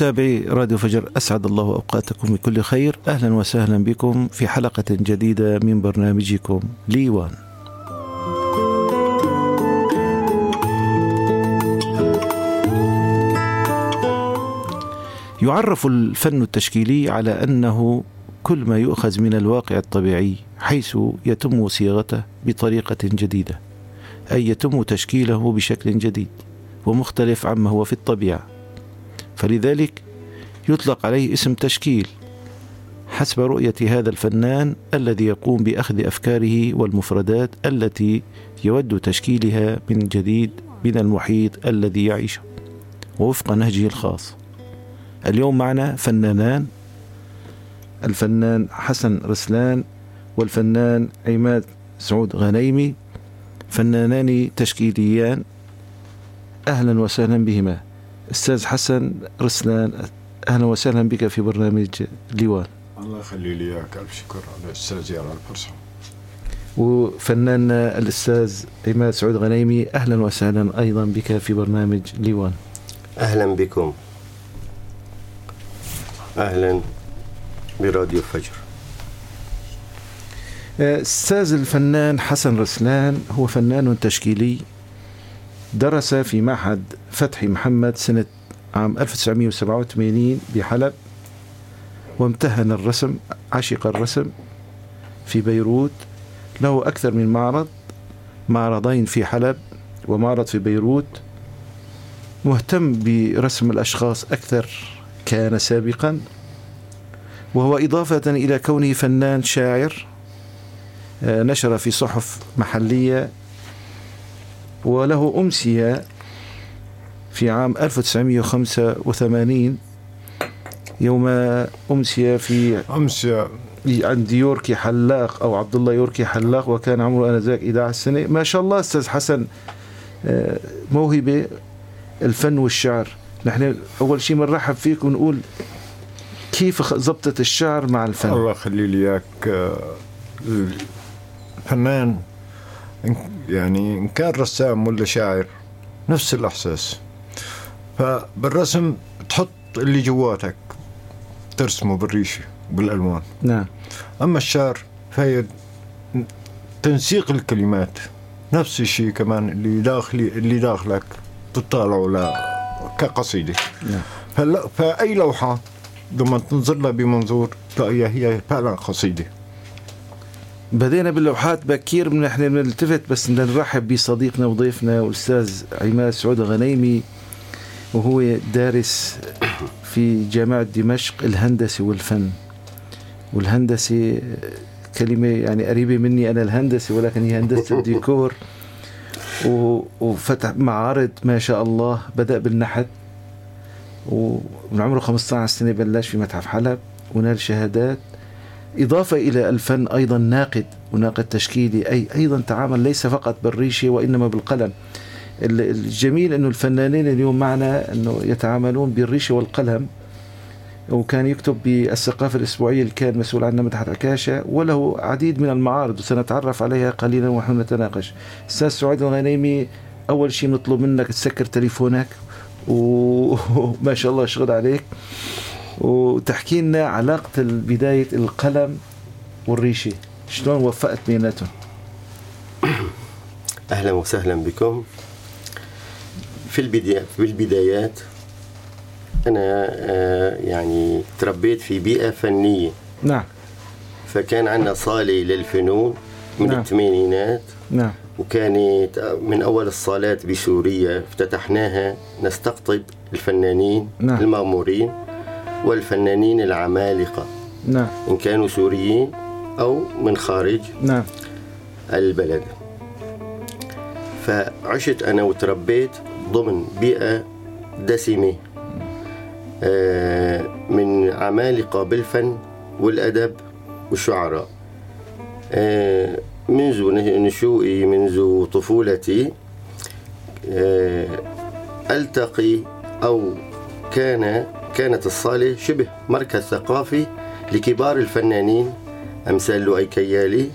متابعي راديو فجر، أسعد الله أوقاتكم بكل خير. أهلا وسهلا بكم في حلقة جديدة من برنامجكم ليوان. يعرف الفن التشكيلي على أنه كل ما يؤخذ من الواقع الطبيعي حيث يتم صياغته بطريقة جديدة، أي يتم تشكيله بشكل جديد ومختلف عما هو في الطبيعة، فلذلك يطلق عليه اسم تشكيل حسب رؤية هذا الفنان الذي يقوم بأخذ أفكاره والمفردات التي يود تشكيلها من جديد من المحيط الذي يعيشه ووفق نهجه الخاص. اليوم معنا فنانان، الفنان حسن رسلان والفنان عماد سعود غنيمي، فنانان تشكيليان. أهلا وسهلا بهما. أستاذ حسن رسلان، أهلا وسهلا بك في برنامج ليوان. الله يخلي لي إياك، ألف شكر على أستاذ يارا الفرصة. وفناننا الأستاذ عماد سعود غنيمي، أهلا وسهلا أيضا بك في برنامج ليوان. أهلا بكم، أهلا براديو فجر. أستاذ الفنان حسن رسلان هو فنان تشكيلي، درس في معهد فتحي محمد سنة عام 1987 بحلب، وامتهن الرسم، عشق الرسم في بيروت. له أكثر من معرض، معرضين في حلب ومعرض في بيروت. مهتم برسم الأشخاص أكثر كان سابقا، وهو إضافة إلى كونه فنان شاعر نشر في صحف محلية، وله أمسية في عام 1985 يوم أمسية في عند يوركي حلاق أو عبد الله يوركي حلاق، وكان عمره أنذاك 11 سنة. ما شاء الله أستاذ حسن، موهبة الفن والشعر. نحن أول شيء بنرحب فيك ونقول كيف ضبطت الشعر مع الفن؟ الله يخلي لي إياك. الفنان يعني إن كان رسام ولا شاعر نفس الإحساس. فبالرسم تحط اللي جواتك ترسمه بالريشة بالألوان. نعم. أما الشعر فهي تنسيق الكلمات، نفس الشيء كمان اللي داخلك تطالعه كقصيدة. نعم. فأي لوحة لما تنظر لها بمنظور رأيها هي فعلا قصيدة. بدينا باللوحات بكير، من احنا بنلتفت، بس بدنا نرحب بصديقنا وضيفنا الاستاذ عماد سعود غنيمي، وهو دارس في جامعة دمشق الهندسة والفن. والهندسة كلمة يعني قريبة مني انا، الهندسة، ولكن هي هندسة الديكور. وفتح معارض ما شاء الله، بدأ بالنحت ومن عمره 15 سنة بلش في متحف حلب ونال شهادات. إضافة إلى الفن أيضا ناقد تشكيلي، أي أيضا تعامل ليس فقط بالريشة وإنما بالقلم. الجميل أنه الفنانين اليوم معنا أنه يتعاملون بالريشة والقلم. وكان يكتب بالثقافة الأسبوعية اللي كان مسؤول عنها محمد عكاشة، وله عديد من المعارض وسنتعرف عليها قليلا ونحن نتناقش. أستاذ سعود الغنيمي، أول شيء نطلب منك تسكر تليفونك وما شاء الله شغل عليك، وتحكي لنا علاقة بداية القلم والريشة، شلون وفقت بيناتهم؟ أهلا وسهلا بكم. في البدايات أنا يعني تربيت في بيئة فنية. نعم. فكان عندنا صالة للفنون من الثمانينات. نعم. وكانت من أول الصالات بسوريا، افتتحناها نستقطب الفنانين المأمورين والفنانين العمالقة. نعم. إن كانوا سوريين أو من خارج البلد. فعشت أنا وتربيت ضمن بيئة دسمة من عمالقة بالفن والأدب والشعراء. منذ نشوئي، منذ طفولتي، ألتقي أو كانت الصالة شبه مركز ثقافي لكبار الفنانين أمثال لؤي كيالي،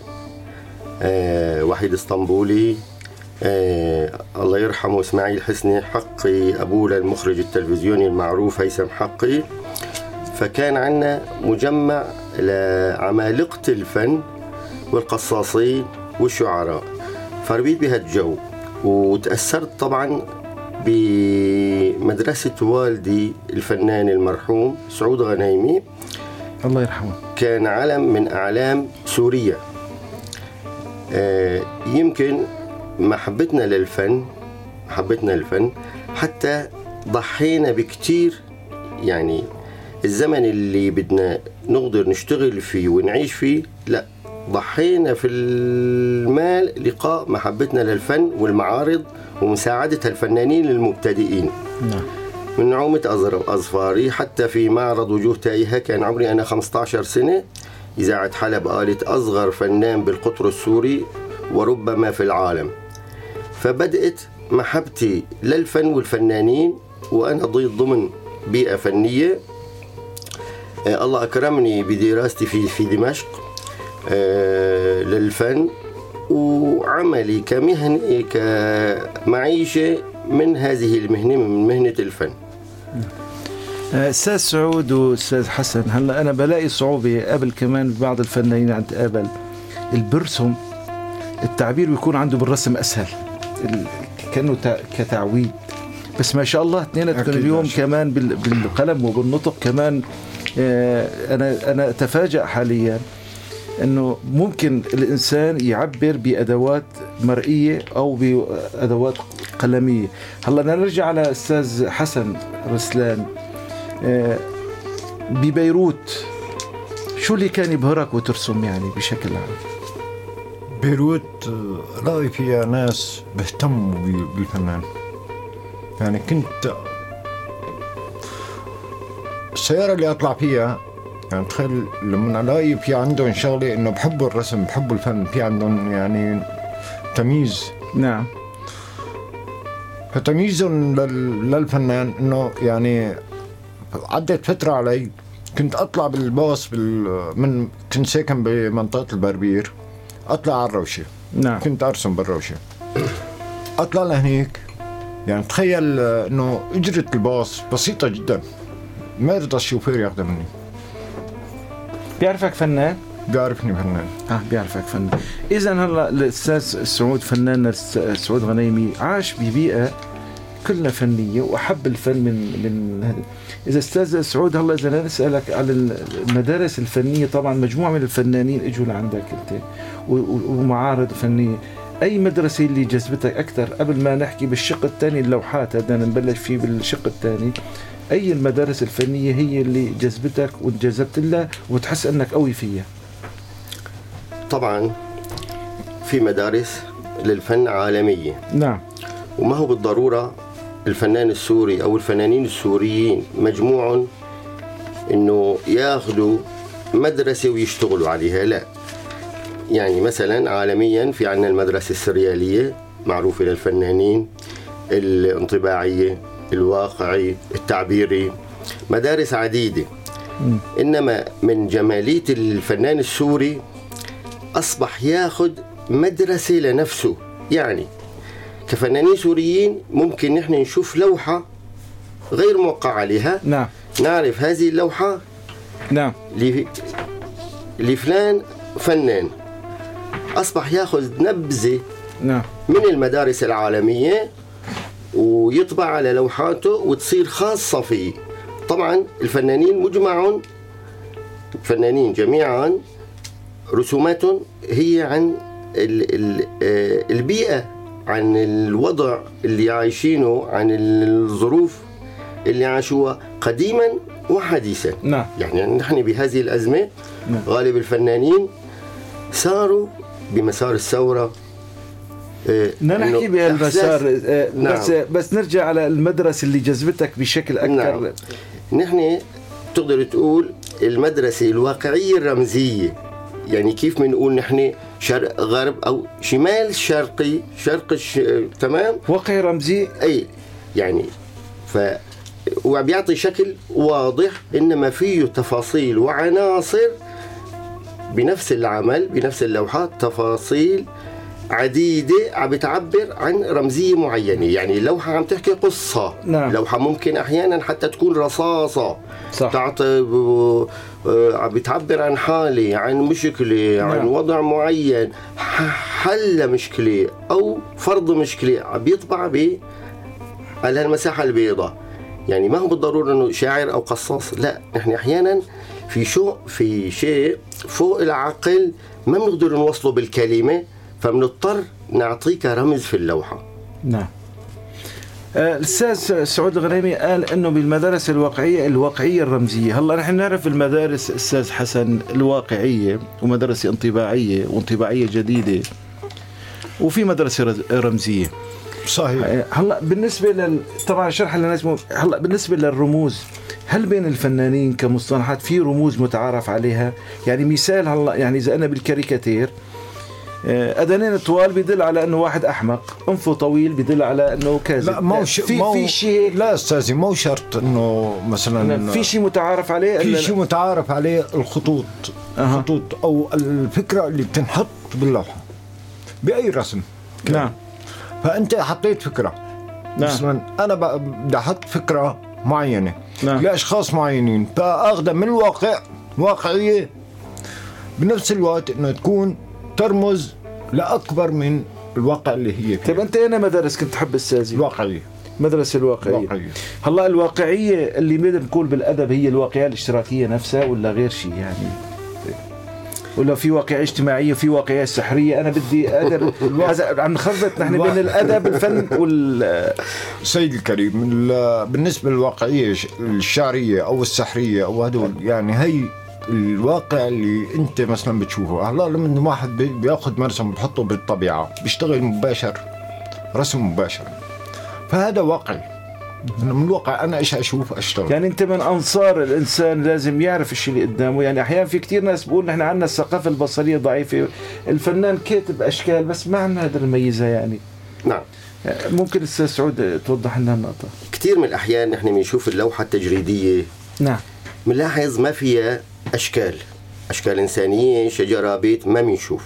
وحيد اسطنبولي، الله يرحمه اسماعيل حسني حقي أبوه للمخرج التلفزيوني المعروف هيثم حقي، فكان عندنا مجمع لعمالقة الفن والقصاصين والشعراء، فربيت بهالجو. وتأثرت طبعا بمدرسة والدي الفنان المرحوم سعود غنيمي الله يرحمه، كان علم من أعلام سوريا. يمكن محبتنا للفن، حتى ضحينا بكتير. يعني الزمن اللي بدنا نقدر نشتغل فيه ونعيش فيه، لا، ضحينا في المال لقاء محبتنا للفن والمعارض ومساعدة الفنانين المبتدئين. نعم. من نعومة أظفاري حتى في معرض وجوه تائهة كان عمري أنا 15 سنة، إذاعة حلب قالت أصغر فنان بالقطر السوري وربما في العالم. فبدأت محبتي للفن والفنانين، وأنا ضمن بيئة فنية. الله أكرمني بدراستي في دمشق للفن، وعملي كمهنة كمعيشة من هذه المهنة، من مهنة الفن. أستاذ سعود وأستاذ حسن، هلا أنا بلاقي صعوبة قبل كمان بعض الفنانين عند قابل البرسم التعبير بيكون عنده بالرسم أسهل، كأنه كتعويد. بس ما شاء الله اثنيناتكم اليوم كمان بالقلم وبالنطق كمان. أنا أتفاجأ حاليا أنه ممكن الإنسان يعبر بأدوات مرئية أو بأدوات قلمية. هلا نرجع على أستاذ حسن رسلان، ببيروت شو اللي كان يبهرك وترسم يعني بشكل عام؟ بيروت رأي فيها ناس بيهتموا بالفنان، يعني كنت السيارة اللي أطلع فيها، يعني تخيل لما ألاقي في عندهم شغلة إنه بحبوا الرسم، بحبوا الفن، في عندهم يعني تمييز. نعم. فتمييزهم للفنان إنه يعني عدت فترة علي كنت أطلع بالباص من كنت ساكن بمنطقة البربير، أطلع على الروشة. نعم. كنت أرسم بالروشة، أطلع لهنيك، يعني تخيل إنه إجرة الباص بسيطة جدا، ما يرضى الشوفير ياخذها مني. بيعرفك فنان؟ بيعرفني فنان. بيعرفك فنان. إذا هلا الأستاذ سعود، فنان سعود غنيمي، عاش ببيئة كلها فنية وأحب الفن من إذا أستاذ سعود، هلا إذا أنا أسألك على المدارس الفنية، طبعا مجموعة من الفنانين إجوا لعندك أنت ومعارض فنية، أي مدرسة اللي جذبتك أكثر؟ قبل ما نحكي بالشق الثاني اللوحات، هذا نبلش فيه بالشق الثاني، أي المدارس الفنية هي اللي جذبتك وجذبت لها وتحس أنك قوي فيها؟ طبعا في مدارس للفن عالمية. نعم. وما هو بالضرورة الفنان السوري أو الفنانين السوريين مجموع إنه ياخذوا مدرسة ويشتغلوا عليها، لا. يعني مثلا عالميا في عنا المدرسة السريالية معروفة للفنانين، الانطباعية، الواقعي، التعبيري، مدارس عديدة. إنما من جمالية الفنان السوري أصبح ياخذ مدرسة لنفسه. يعني كفنانين سوريين ممكن نحن نشوف لوحة غير موقع عليها. نعم. نعرف هذه اللوحة. نعم. لفلان فنان، أصبح يأخذ نبذة. نعم. من المدارس العالمية ويطبع على لوحاته وتصير خاصة فيه. طبعا الفنانين مجمعون، الفنانين جميعا رسوماتهم هي عن البيئة، عن الوضع اللي عايشينه، عن الظروف اللي عاشوها قديما وحديثا. نعم. يعني نحن بهذه الأزمة، نعم، غالب الفنانين ساروا بمسار الثورة. نحكي بهالمسار. نعم. بس نرجع على المدرسة اللي جذبتك بشكل أكثر. نعم. نحن تقدر تقول المدرسة الواقعية الرمزية، يعني كيف منقول نحن شرق غرب أو شمال شرقي، تمام، واقع رمزي. أي يعني وبيعطي شكل واضح، إنما فيه تفاصيل وعناصر بنفس العمل، بنفس اللوحات، تفاصيل عديدة عم بتعبر عن رمزية معينة، يعني لوحة عم تحكي قصة. نعم. لوحة ممكن أحيانا حتى تكون رصاصة، صح، تعطي عم بتعبر عن حالة، عن مشكلة، نعم، عن وضع معين، حل مشكلة أو فرض مشكلة، عم بيطبع على المساحة البيضاء. يعني ما هو بالضرورة إنه شاعر أو قصاص، لا، نحن أحيانا في شيء فوق العقل ما بنقدر نوصله بالكلمة، فمنضطر نعطيك رمز في اللوحة. نعم. الأستاذ سعود الغنيمي قال إنه بالمدارس الواقعية الرمزية. هلا نحن نعرف المدارس الأستاذ حسن الواقعية ومدرسة انطباعية وانطباعية جديدة وفي مدرسة رمزية. صحيح. هلا بالنسبة طبعا شرح للناس هلا بالنسبة للرموز، هل بين الفنانين كمصطلحات في رموز متعارف عليها؟ يعني مثال هلا، يعني إذا أنا بالكاريكاتير أدنين طوال بدل على أنه واحد أحمق، أنفه طويل بدل على أنه كاذب. لا في شيء، لا أستاذي، مو شرط أنه مثلا في شيء متعارف عليه. في شيء متعارف عليه الخطوط، الخطوط أو الفكرة اللي بتنحط باللوحة بأي رسم. نعم. فأنت حطيت فكرة، مثلا أنا بدي أحط فكرة معينة لأشخاص معينين، فأخذها من الواقع واقعية بنفس الوقت أنه تكون ترمز لأكبر من الواقع اللي هي فيه. طيب أنت أنا مدارس كنت تحب السازي الواقعية، مدرسة الواقعية. هلا الواقعية اللي بدنا نقول بالأدب هي الواقعية الاشتراكية نفسها ولا غير شيء يعني؟ ولا في واقعية اجتماعية وفي واقعية سحرية؟ أنا بدي أدب عم نخربط نحن بين الأدب الفن وال سيد الكريم. بالنسبة للواقعية الشعرية أو السحرية أو هدول، يعني هي الواقع اللي انت مثلا بتشوفه. هلا لما واحد بياخذ مرسم بحطه بالطبيعه بيشتغل مباشر، رسم مباشر، فهذا واقعي. من الواقع انا ايش اشوف اشتغل. يعني انت من انصار الانسان لازم يعرف الشيء اللي قدامه. يعني احيانا في كتير ناس بيقول نحن عندنا الثقافه البصريه ضعيفه، الفنان كاتب اشكال بس ما عندنا هذا الميزه. يعني نعم، ممكن الاستاذ سعود توضح لنا النقطه؟ كتير من الاحيان نحن بنشوف اللوحه التجريديه، نعم، بنلاحظ ما فيها أشكال إنسانية، شجرة، بيت، ما بنشوف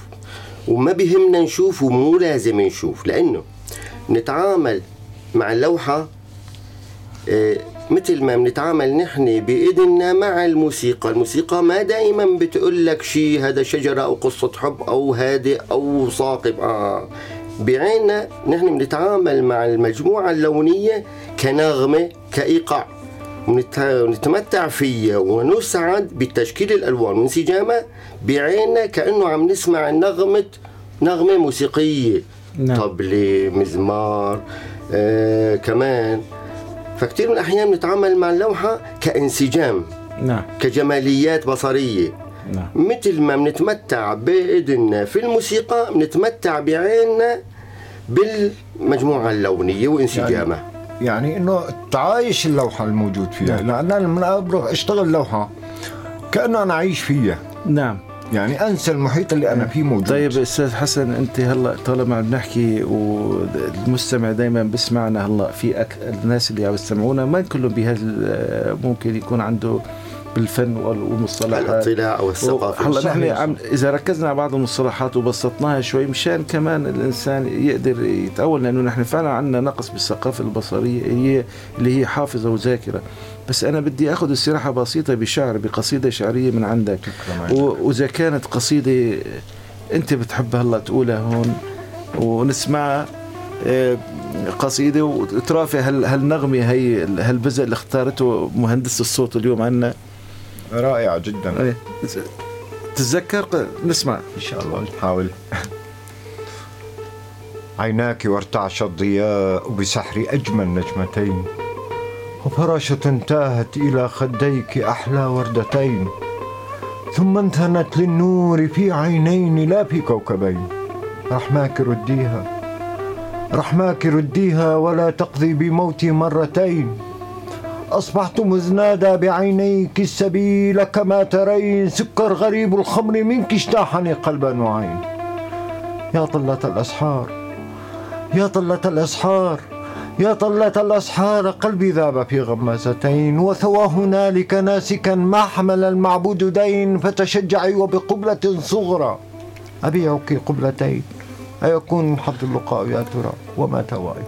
وما بهمنا نشوف ومو لازم نشوف، لأنه نتعامل مع اللوحة مثل ما بنتعامل نحن بإيدنا مع الموسيقى. الموسيقى ما دائما بتقول لك شيء هذا شجرة أو قصة حب أو هادئ أو صاخب. بعيننا نحن بنتعامل مع المجموعة اللونية كنغمة، كإيقاع، ونتمتع فيها ونسعد بتشكيل الألوان وانسجامها بعيننا كأنه عم نسمع نغمة موسيقية، طبلة، مزمار، كمان. فكتير من الأحيان نتعامل مع اللوحة كانسجام، كجماليات بصرية. مثل ما بنتمتع بإيدنا في الموسيقى بنتمتع بعيننا بالمجموعة اللونية وانسجامها. يعني إنه تعايش اللوحة الموجود فيها. لأن أنا من أبرغ أشتغل لوحة كأنه أنا عايش فيها. نعم. يعني أنسى المحيط اللي أنا فيه موجود. طيب أستاذ حسن، أنت هلا طالما عم نحكي والمستمع دائما بسمعنا، هلا في الناس اللي عم يستمعونا ما كلهم بهذا ممكن يكون عنده بالفن والمصطلحات الاطلاع والثقافة. هلا نحن إذا ركزنا على بعض المصطلحات وبسطناها شوي مشان كمان الإنسان يقدر يتأول، لأنه نحن فعلا عندنا نقص بالثقافة البصرية اللي هي حافظة وذاكرة. بس أنا بدي أخذ استراحة بسيطة بشعر، بقصيدة شعرية من عندك، وإذا كانت قصيدة أنت بتحبها هلا تقولها هون ونسمعها، قصيدة وترافع هالنغمة هي هالبزء اللي اختارته مهندس الصوت اليوم عنا رائعة جدا. تتذكر؟ نسمع إن شاء الله، نحاول. عيناك وارتعش الضياء بسحر أجمل نجمتين، وفراشة تاهت إلى خديك أحلى وردتين، ثم انثنت للنور في عينين لا في كوكبين. رحماك رديها ولا تقضي بموتي مرتين، أصبحت مزنادا بعينيك السبيل كما ترين، سكر غريب الخمر منك اشتاحني قلبا وعين. يا طلة الأسحار قلبي ذاب في غمازتين، وثوى هنالك ناسكا ما حمل المعبود دين، فتشجعي وبقبلة صغرى أبيعك قبلتين أيكون حظ اللقاء يا ترى وما توائي.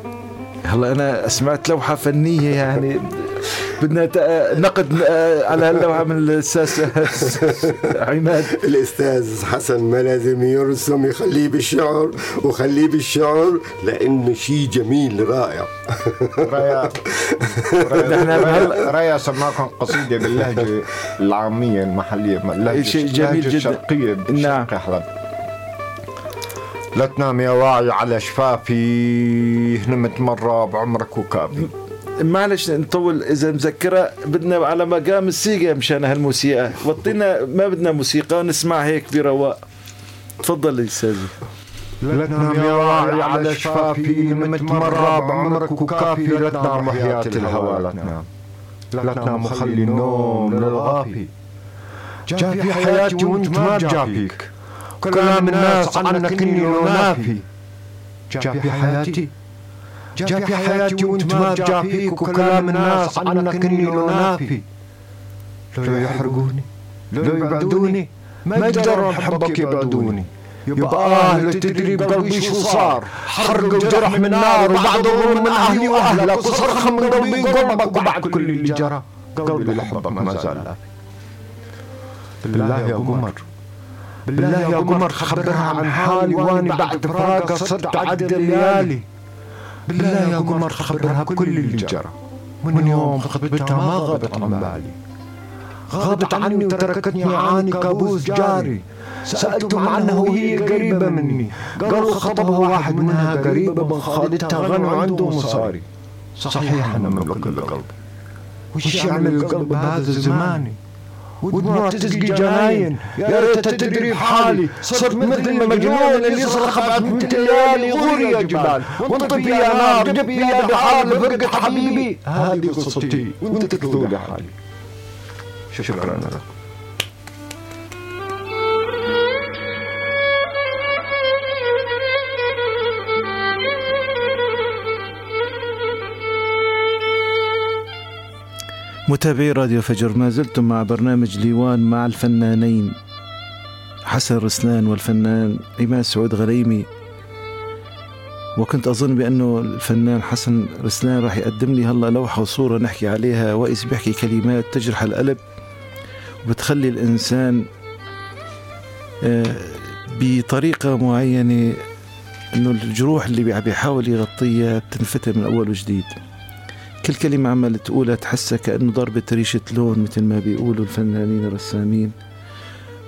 هلا أنا سمعت لوحة فنية يعني بدنا نقد على اللوحة من الأستاذ عماد. الأستاذ حسن ما لازم يرسم، يخليه بالشعر وخليه بالشعر لأنه شيء جميل رائع. رأي سمعكم قصيدة باللهجة العامية المحلية، اللهجة الشرقية بشرق حلب. لا تنام يا واعي على شفافي، نمت مرة بعمرك وكافي. معلش نطول إذا مذكرة، بدنا على مقام السيقة مشان هالموسيقى، وطينا ما بدنا موسيقى نسمع هيك برواق. تفضل يا سازي. لا تنام يا واعي على شفافي، متمرة بعمرك وكافي. لا تنام وحياة الهوى، لا تنام، لا تنام وخلي النوم للغافي. جاء في حياتي وانت ما رجع فيك، كلام الناس عنك اني نافي. جاء في حياتي، جاء في حياتي وانت ما رجع فيك، وكلام الناس عنك اني نافي. لو يحرقوني لو يبعدوني ما يقدروا حبك يبعدوني، يبقى أهل تدري بقلبي شو صار، حرق وجرح من نار وبعد الظلم من أهلي وأهلك، وصرخ من قلبي قلبك وبعد كل اللي جرى قلبي لحبك ما زال. بالله يا قمر، بالله يا قمر خبرها عن حالي واني بعد فراقك صرت أعد الليالي. بالله يا قمر خبرها كل اللي جرى، من يوم خطبتها ما غابت عن بالي، غابت عني وتركتني عاني كابوس جاري. سألتهم عنها وهي قريبة مني، قالوا خطبها واحد منها قريبة من خالتها، غنوا عنده مصاري. صحيح أنا مملوك القلب، وش يعمل القلب هذا الزماني، ودموع تسقي جناين. يا ريت تدري بحالي، صرت مثل مجنون اللي صرخ بعد مئة ليالي، غوري يا جبال وانطفي يا نار، جبي يا بحار لفرقة حبيبي. هذه قصتي وانت تكذب لحالي. شكرا لك. متابعي راديو فجر، ما زلتم مع برنامج ليوان مع الفنانين حسن رسلان والفنان عماد سعود غنيمي، وكنت أظن بأنه الفنان حسن رسلان راح يقدم لي هلا لوحة وصورة نحكي عليها، وإذ بيحكي كلمات تجرح القلب وبتخلي الإنسان بطريقة معينة أنه الجروح اللي بيحاول يغطيها بتنفتح من أول وجديد. كل كلمة عملت تقولها تحسها كأنه ضربة ريشة لون مثل ما بيقولوا الفنانين الرسامين،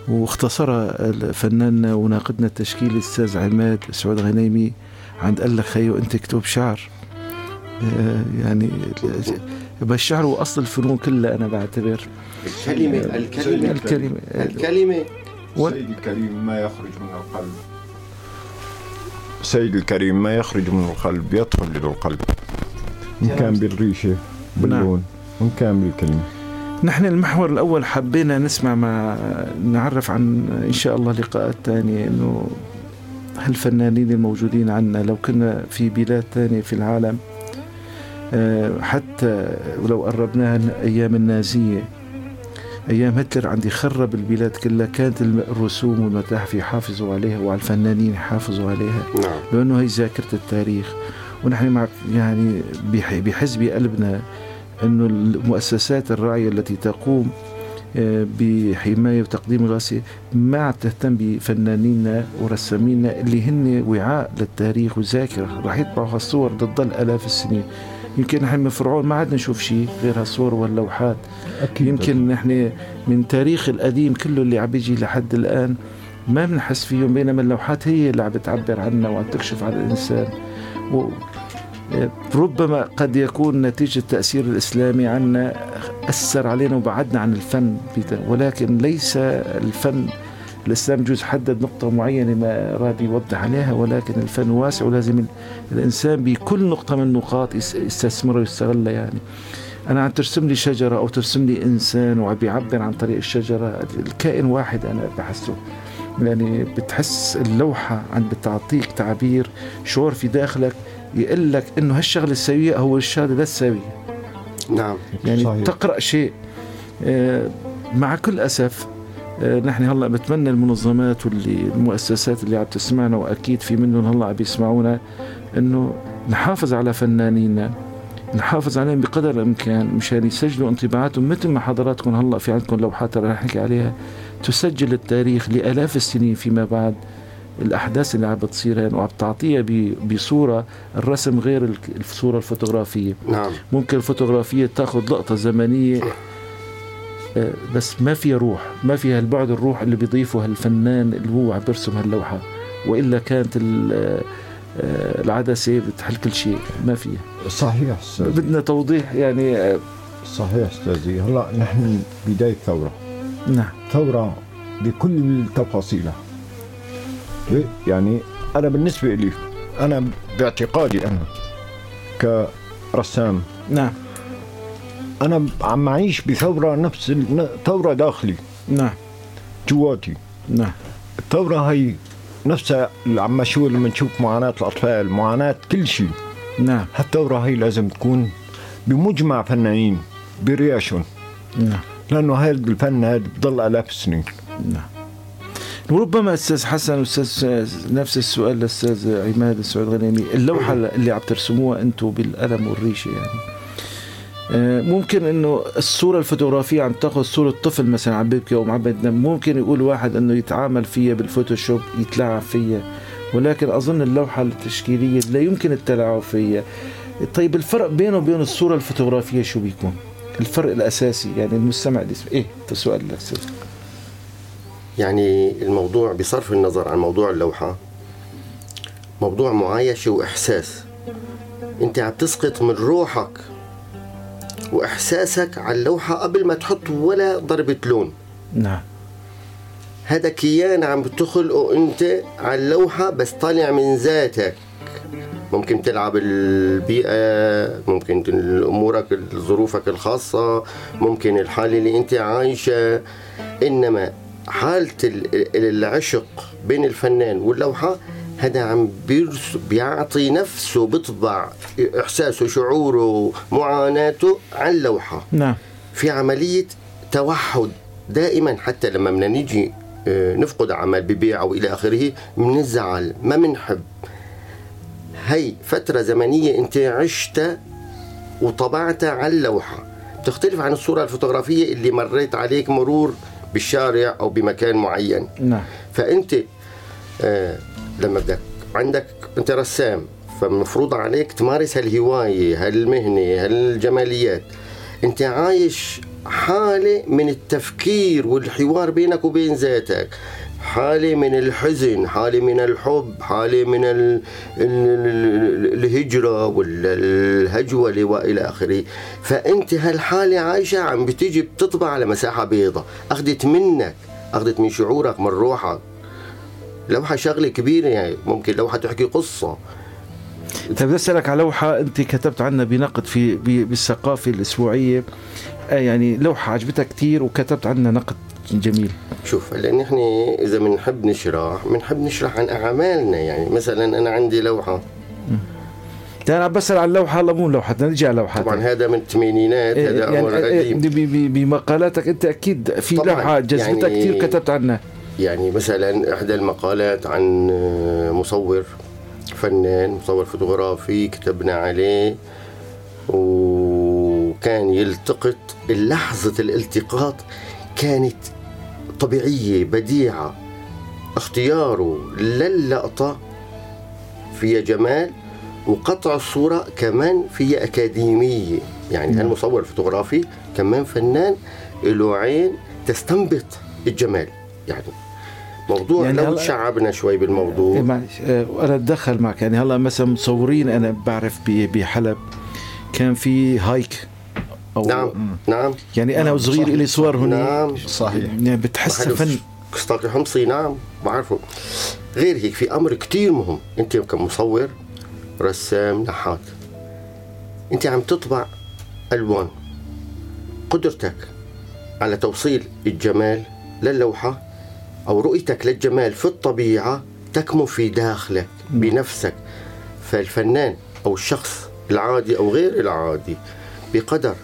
واختصرها فناننا وناقدنا التشكيلي الأستاذ عماد سعود غنيمي عند قال لك خيو أنت كتب شعر. يعني بالشعر وأصل الفنون كلها أنا بعتبر الكلمة الكلمة الكلمة الكلمة. سيد الكريم ما يخرج من القلب، سيد الكريم ما يخرج من القلب يدخل للقلب، إن كان بالريشة باللون وإن كان بالكلمة. نحن المحور الأول حبينا نسمع ما نعرف عن إن شاء الله لقاءات تانية، إنه هالفنانين الموجودين عنا لو كنا في بلاد تانية في العالم، حتى ولو قربناها أيام النازية أيام هتلر عندي خرب البلاد كلها، كانت الرسوم والمتاحف يحافظوا عليها وعلى الفنانين يحافظوا عليها، لأنه هي ذاكرة التاريخ. ونحن مع يعني بحزب قلبنا أنه المؤسسات الراعية التي تقوم بحماية وتقديم الغاسي ما تهتم بفنانينا ورسامينا اللي هن وعاء للتاريخ وذاكرة راح يطبعوا هالصور تضل آلاف السنين. يمكن نحن من فرعون ما عاد نشوف شيء غير هالصور واللوحات، يمكن نحن من تاريخ القديم كله اللي عم بيجي لحد الآن ما بنحس فيهم، بينما اللوحات هي اللي عم بتعبر عنا وعم تكشف عن الإنسان. ربما قد يكون نتيجة التأثير الإسلامي عنا أثر علينا وبعدنا عن الفن، ولكن ليس الفن الإسلام جزء حدد نقطة معينة ما راد يوضح عليها، ولكن الفن واسع ولازم الإنسان بكل نقطة من النقاط يستثمره ويستغله. يعني أنا عم ترسم لي شجرة أو ترسم لي إنسان وعم بيعبر عن طريق الشجرة، الكائن واحد أنا بحسه، يعني بتحس اللوحة عم بتعطيك تعبير شعور في داخلك يقلك إنه هالشغلة السوية هو الشغلة لا السوية. نعم يعني صحيح. تقرأ شيء مع كل أسف نحن هلا بتمنى المنظمات والمؤسسات اللي عم تسمعنا واكيد في منهم هلا عم يسمعونا انه نحافظ على فنانينا، نحافظ عليهم بقدر الامكان مشان يسجلوا انطباعاتهم، مثل ما حضراتكم هلا في عندكم لوحات رح نحكي عليها تسجل التاريخ لالاف السنين فيما بعد، الاحداث اللي عم بتصير هون وعم تعطيها بصوره. الرسم غير الصوره الفوتوغرافيه، نعم. ممكن الفوتوغرافيه تاخذ لقطه زمنيه بس ما فيها روح، ما فيها البعد الروح اللي بيضيفه هالفنان اللي هو عم بيرسم هاللوحه، والا كانت العدسه بتحل كل شيء، ما فيها. صحيح استاذ، بدنا توضيح يعني. صحيح استاذي، هلا نحن بدايه ثوره، نعم، ثوره بكل تفاصيلها. يعني انا بالنسبه لي، انا باعتقادي انا كرسام، نعم، انا عم اعيش بثوره، نفس ثوره داخلي، نعم، جواتي، نعم. الثوره هي نفسها اللي عم نشوف، لما نشوف معاناه الاطفال، معاناه كل شيء، نعم. هالثوره هي لازم تكون بمجمع فنانين برياشون، نعم، لانه هذا الفن هذا بضل الاف السنين، نعم. وربما أستاذ حسن وأستاذ، نفس السؤال للأستاذ عماد سعود غنيمي، اللوحة اللي عم ترسموها أنتم بالقلم والريشة، يعني ممكن أنه الصورة الفوتوغرافية عم تأخذ صورة طفل مثلا عم بيبكي أو عم بيدم، ممكن يقول واحد أنه يتعامل فيها بالفوتوشوب، يتلاعب فيها، ولكن أظن اللوحة التشكيلية لا يمكن التلاعب فيها. طيب الفرق بينه وبين الصورة الفوتوغرافية شو بيكون؟ الفرق الأساسي يعني المستمع اللي اسمه إيه السؤال الأساسي؟ يعني الموضوع بصرف النظر عن موضوع اللوحة، موضوع معايشة وإحساس، أنت عم تسقط من روحك وإحساسك على اللوحة قبل ما تحط ولا ضربة لون، نعم. هذا كيان عم تخلقه أنت على اللوحة، بس طالع من ذاتك. ممكن تلعب البيئة، ممكن أمورك، ظروفك الخاصة، ممكن الحالة اللي أنت عايشة، إنما حالة العشق بين الفنان واللوحة هذا عم بيعطي نفسه، بطبع إحساسه، شعوره، معاناته على اللوحة، نعم. في عملية توحد دائما، حتى لما بدنا نيجي نفقد عمل ببيعه وإلى آخره منزعل، ما منحب. هي فترة زمنية أنت عشت وطبعت على اللوحة، تختلف عن الصورة الفوتوغرافية اللي مريت عليك مرور بالشارع أو بمكان معين، نعم. فأنت لما بدك، عندك أنت رسام، فمفروض عليك تمارس هالهواية، هالمهنة، هالجماليات. أنت عايش حالة من التفكير والحوار بينك وبين ذاتك، حالة من الحزن، حالة من الحب، حالة من الهجرة والهجولة وإلى آخره. فأنت هالحالة عايشة عم بتيجي بتطبع على مساحة بيضة، أخذت منك، أخذت من شعورك، من روحك. لوحة شغلة كبيرة، يعني ممكن لوحة تحكي قصة. طيب أسألك على لوحة أنت كتبت عنها بنقد في بالثقافة الأسبوعية، يعني لوحة عجبتها كتير وكتبت عنها نقد جميل. شوف، لأن إحنا إذا منحب نشرح، عن أعمالنا. يعني مثلا أنا عندي لوحة، أنا بسأل عن لوحة، هلا مو لوحتنا، نرجع لوحتنا. طبعا هذا من الثمانينات، هذا يعني أمر قديم. بمقالاتك أنت أكيد في لوحة جذبتك يعني كتير كتبت عنها. يعني مثلا إحدى المقالات عن مصور، فنان، مصور فوتوغرافي، كتبنا عليه، وكان يلتقط. لحظة الالتقاط كانت طبيعية بديعة، اختياره للقطة فيها جمال، وقطع الصورة كمان فيها أكاديمية. يعني المصور الفوتوغرافي كمان فنان له عين تستنبط الجمال. يعني موضوع يعني لو تشعبنا شوي بالموضوع، أنا أتدخل معك. يعني هلا مثلا مصورين، أنا بعرف بحلب كان في هايك، نعم، نعم. يعني أنا وصغير إلي صور هنا، نعم، صحيح. يعني بتحس فن قصتك حمصي، نعم، بعرفه. غير هيك في أمر كتير مهم، أنت كمصور، رسام، نحات، أنت عم تطبع ألوان. قدرتك على توصيل الجمال للوحة أو رؤيتك للجمال في الطبيعة تكمن في داخلك بنفسك. فالفنان أو الشخص العادي أو غير العادي بقدر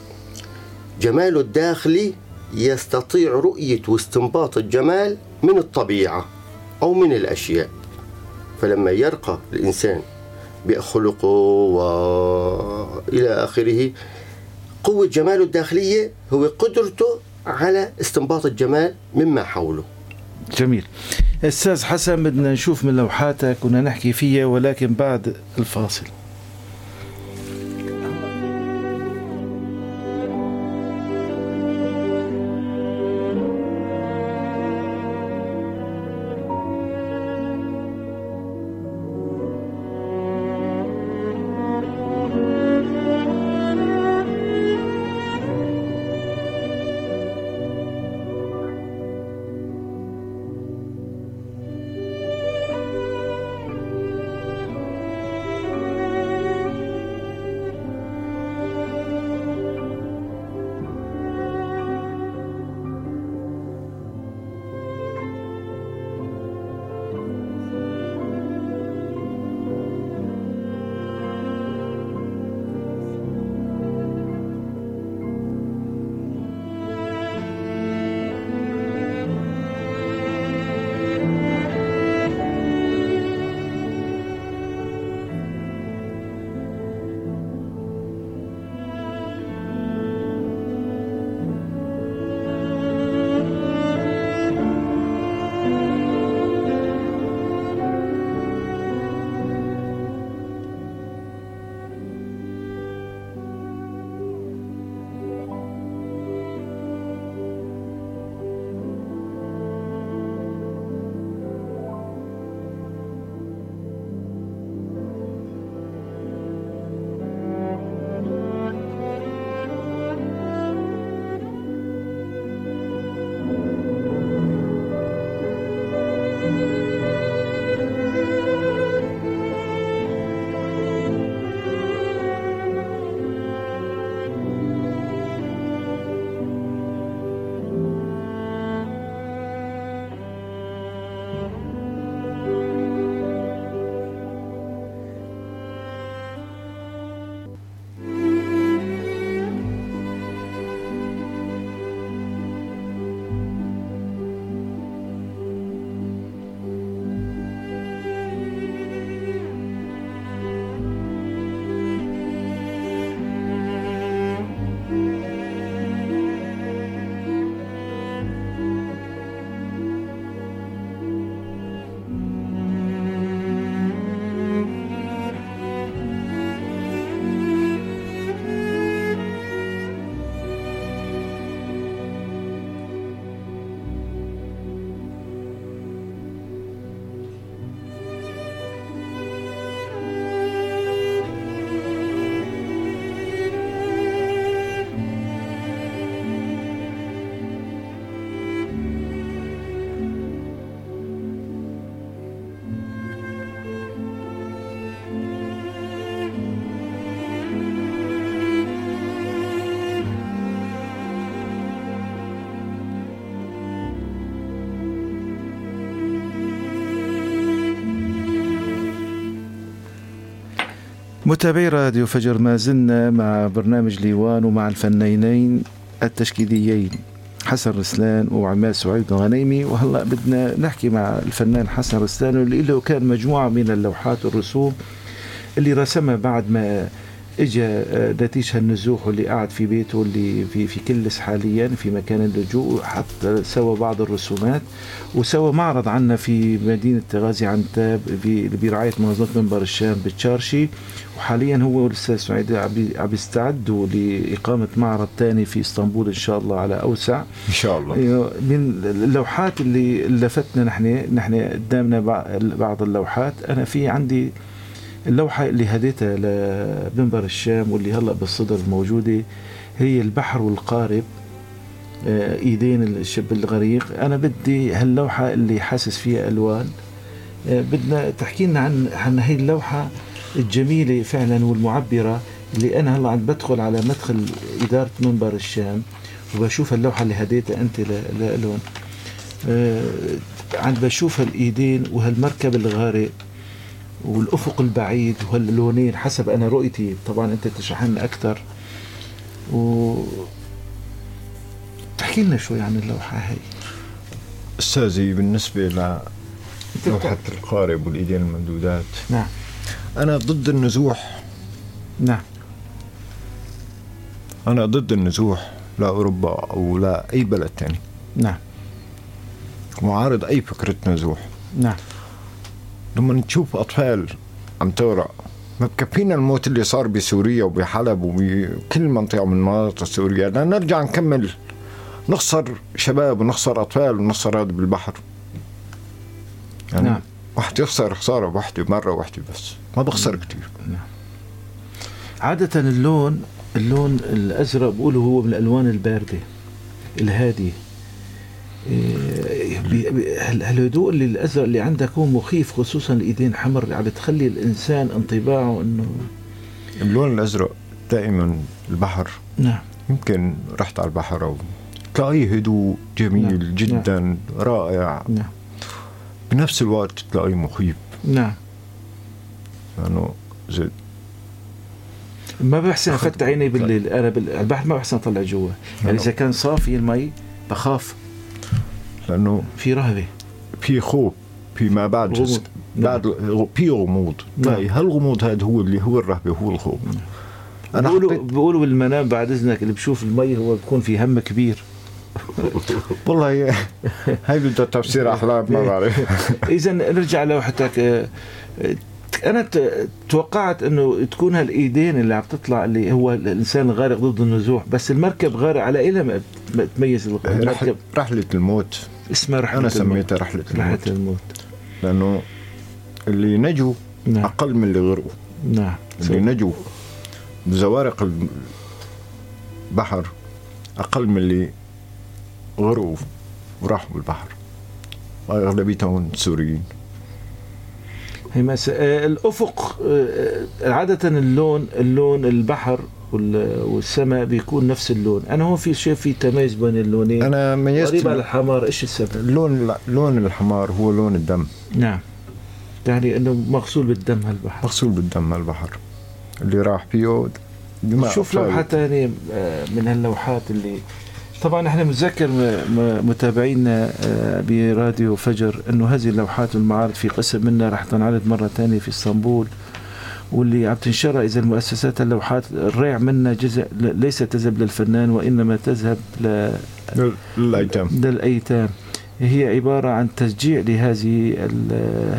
جماله الداخلي يستطيع رؤية واستنباط الجمال من الطبيعة أو من الأشياء. فلما يرقى الإنسان بأخلاقه وإلى آخره، قوة جماله الداخلية هو قدرته على استنباط الجمال مما حوله. جميل. أستاذ حسن، بدنا نشوف من لوحاتك كنا نحكي فيها، ولكن بعد الفاصل. متابعي راديو فجر، ما زلنا مع برنامج ليوان ومع الفنانين التشكيليين حسن رسلان وعماد سعود غنيمي. وهلا بدنا نحكي مع الفنان حسن رسلان اللي له كان مجموعة من اللوحات والرسوم اللي رسمها بعد ما اجى نتيجة النزوح، واللي قعد في بيته واللي في كلس حاليا في مكان اللجوء، حتى سوى بعض الرسومات وسوى معرض عنا في مدينة غازي عنتاب برعاية منظمة منبر الشام بالتشارشي. وحاليا هو والأستاذ سعيد عم يستعدوا لإقامة معرض تاني في اسطنبول إن شاء الله على أوسع إن شاء الله. من اللوحات اللي لفتنا نحن قدامنا بعض اللوحات. أنا في عندي اللوحة اللي هديتها لمنبر الشام واللي هلأ بالصدر موجودة، هي البحر والقارب، ايدين الشاب الغريق. أنا بدي هاللوحة اللي حاسس فيها ألوان، بدنا تحكي لنا عن هاي اللوحة الجميلة فعلا والمعبرة، اللي أنا هلأ عم بدخل على مدخل إدارة منبر الشام وبشوف اللوحة اللي هديتها أنت لألوان، عم بشوف هالإيدين وهالمركب الغارق والأفق البعيد وهاللونين حسب أنا رؤيتي، طبعا أنت تشرح لنا أكثر. احكي لنا شوي عن اللوحة هاي. أستاذي بالنسبة للوحة القارب والإيدين الممدودات، نعم، أنا ضد النزوح. نعم، أنا ضد النزوح لأوروبا أو لا أي بلد تاني. نعم، معارض أي فكرة نزوح. نعم، لما تشوف أطفال عم تقرأ، ما بكفينا الموت اللي صار بسوريا وبحلب وبكل منطقة من مناطق سوريا، لأن نرجع نكمل نخسر شباب ونخسر أطفال ونخسر هذا بالبحر. يعني نعم، واحد يخسر خسارة واحدة مرة واحدة بس، ما بخسر كتير. نعم، عادة اللون الأزرق بقوله هو من الألوان الباردة الهادية. الهدوء اللي الأزرق اللي عندك هو مخيف، خصوصا الإيدين حمر، عم يعني تخلي الإنسان انطباعه إنه اللون الأزرق دائما البحر. نعم، يمكن رحت على البحر أو تلاقيه هدوء جميل. نعم، جدا. نعم، رائع. نعم، بنفس الوقت تلاقيه مخيف. نعم، لأنه زد ما بحسن أخذت عيني بالليل، أنا بالبحر ما بحسن أطلع جوا، يعني إذا كان صافي المي بخاف، لأنه في رهبة، في خوف، في ما بعد غموض. بعد في غموض. طيب هالغموض هذا هو اللي هو الرهبة، هو الخوف. أنا بقولوا بالمنام بعد إذنك اللي بشوف المي هو بكون في هم كبير. والله هاي بدها تفسير أحلام، ما بعرف. إذا نرجع لوحتك، أنا توقعت إنه تكون هالإيدين اللي عم تطلع اللي هو الإنسان غارق ضد النزوح، بس المركب غارق على إيه لما تميز المركب؟ رحلة الموت اسمها. رحلة أنا سميتها رحلة الموت. رحلة الموت لأنه اللي نجوا أقل من اللي غرقوا. نعم، اللي نجوا بزوارق البحر أقل من اللي غرقوا وراحوا بالبحر، أغلبيتهم سوريين. هي مسألة الأفق. عادة اللون البحر والسماء بيكون نفس اللون. أنا هون في شيء، في تميز بين اللونين. أنا ميزت قريب على الحمار. إيش السبب؟ اللون الحمار هو لون الدم. نعم، يعني إنه مغسول بالدم هالبحر. مغسول بالدم هالبحر اللي راح فيه. شوف لوحة تانية من هاللوحات اللي طبعا احنا بنذكر متابعينا براديو فجر انه هذه اللوحات والمعارض في قسم منها راح تنعرض مره ثانيه في اسطنبول، واللي عم تنشرها اذا المؤسسات اللوحات الريع منها جزء ليس تذهب للفنان وانما تذهب للايتام. هي عباره عن تشجيع لهذه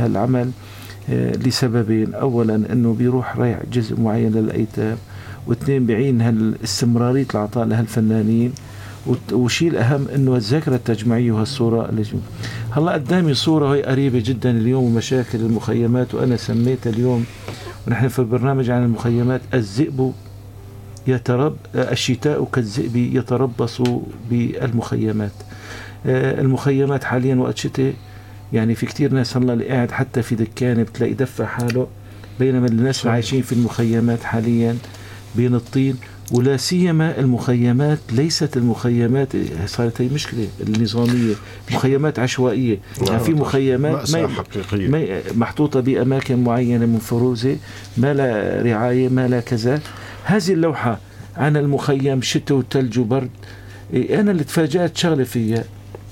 العمل لسببين: اولا انه بيروح ريع جزء معين للايتام، واثنين بعين هالاستمراريه العطاء لهالفنانين، وشيء الأهم إنه الذاكرة التجمعية وهالصورة اللي هلا قدامي صورة هي قريبة جدا اليوم ومشاكل المخيمات، وأنا سميتها اليوم ونحن في البرنامج عن المخيمات الذئب الشتاء كالذئب يتربص بالمخيمات. المخيمات حاليا وقت شتاء، يعني في كتير ناس هلا اللي قاعد حتى في دكانه بتلاقي دفع حاله، بينما الناس عايشين في المخيمات حاليا بين الطين، ولا سيما المخيمات. ليست المخيمات صارت هي مشكلة النظامية، مخيمات عشوائية، يعني في مخيمات محطوطة بأماكن معينة منفروزة، ما لا رعاية ما لا كذا. هذه اللوحة عن المخيم شتاء وتلج وبرد. أنا اللي تفاجأت شغلة فيها،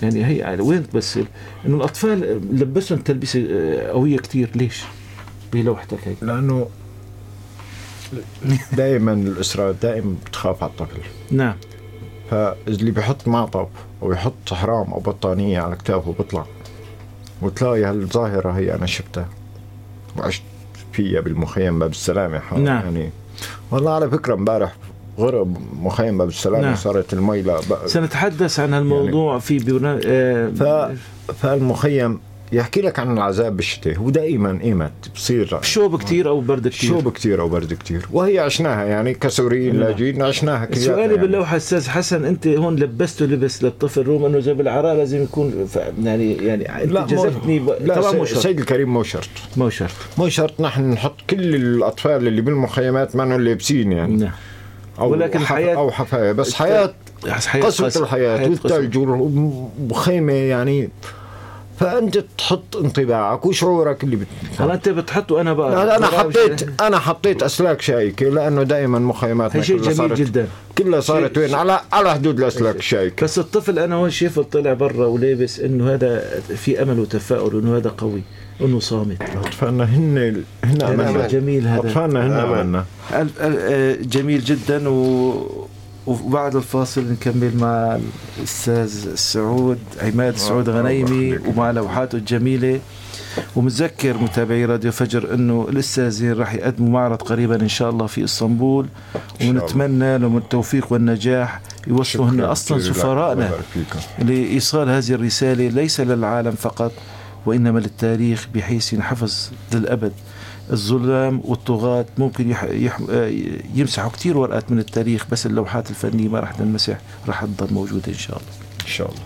يعني هي وين تبصر إنه الأطفال لبسهم تلبسة قوية كتير. ليش بلوحتك هيك؟ لأنه دائما الأسرة دائما بتخاف على الطفل. نعم، فاللي بيحط معطف أو يحط حرام أو بطانية على كتافه بطلع، وتلاقي هالظاهرة هي أنا شفتها وعشت فيها بالمخيم باب السلامة. نعم، يعني والله على فكرة امبارح غرب مخيم باب السلامة. نعم، صارت الميلة. سنتحدث عن هالموضوع يعني في برنامج. فالمخيم يحكي لك عن العذاب بالشتاء، ودائما ايمت بصير شوب كتير او برد كتير، شوب كتير او برد كتير، وهي عشناها يعني كسوريين لاجئين عشناها كثير. سؤالي يعني باللوحه استاذ حسن، انت هون لبسته لبس للطفل رغم انه جاب العراء لازم يكون يعني انت جذبتني طبعا. مو شرط سيد الكريم، مو شرط نحن نحط كل الاطفال اللي بالمخيمات ما انهم لابسين يعني. نعم، ولكن الحياه او حفايه بس حياه قسوة الحياه والثلج وخيمه يعني فانت تحط انطباعك وشعورك اللي هلا انت بتحطه. انا بقى انا حطيت اسلاك شائكه لانه دائما مخيماتنا كلها صارت جدا كلها صارت وين على حدود الاسلاك الشائكه. بس الطفل انا وين شايفه طلع برا ولابس انه هذا في امل وتفاؤل انه هذا قوي انه صامت. اطفالنا هن املنا جميل. هذا اطفالنا هن املنا جميل جدا. وبعد الفاصل نكمل مع الأستاذ سعود عماد سعود غنيمي ومع لوحاته الجميلة. ومتذكر متابعي راديو فجر أنه الأستاذين راح يقدموا معرض قريبا إن شاء الله في إسطنبول، ونتمنى لهم التوفيق والنجاح. يوصلوا هن أصلا سفراءنا لإيصال هذه الرسالة ليس للعالم فقط وإنما للتاريخ بحيث ينحفظ للأبد. الظلام والطغاة ممكن يمسحوا كتير ورقات من التاريخ، بس اللوحات الفنية ما رح تنمسح، رح تضل موجودة إن شاء الله. إن شاء الله.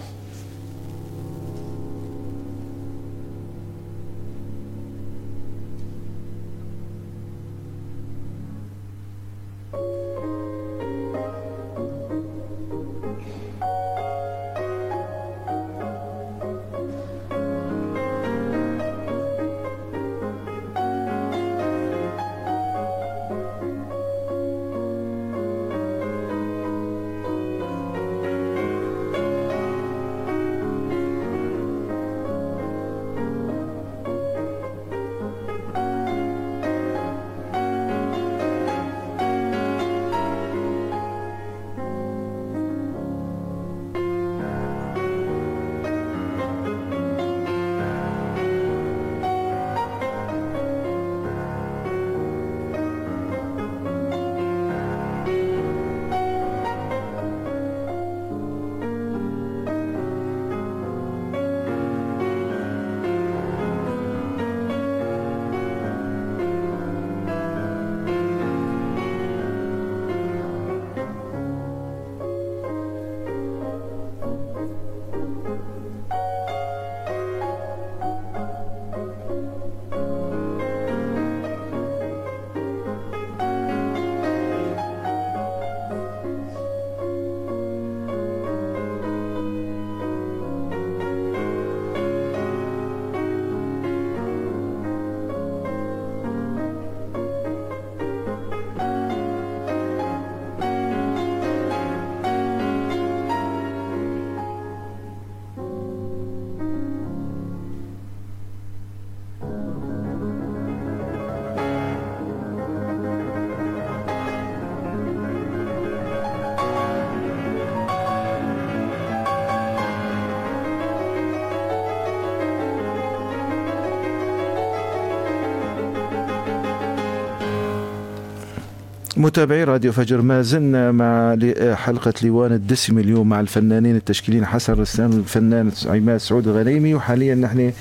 متابعي راديو فجر، ما زلنا مع حلقة ليوان الدسم اليوم مع الفنانين التشكيليين حسن رسلان والفنان عماد سعود غنيمي. وحاليا نحن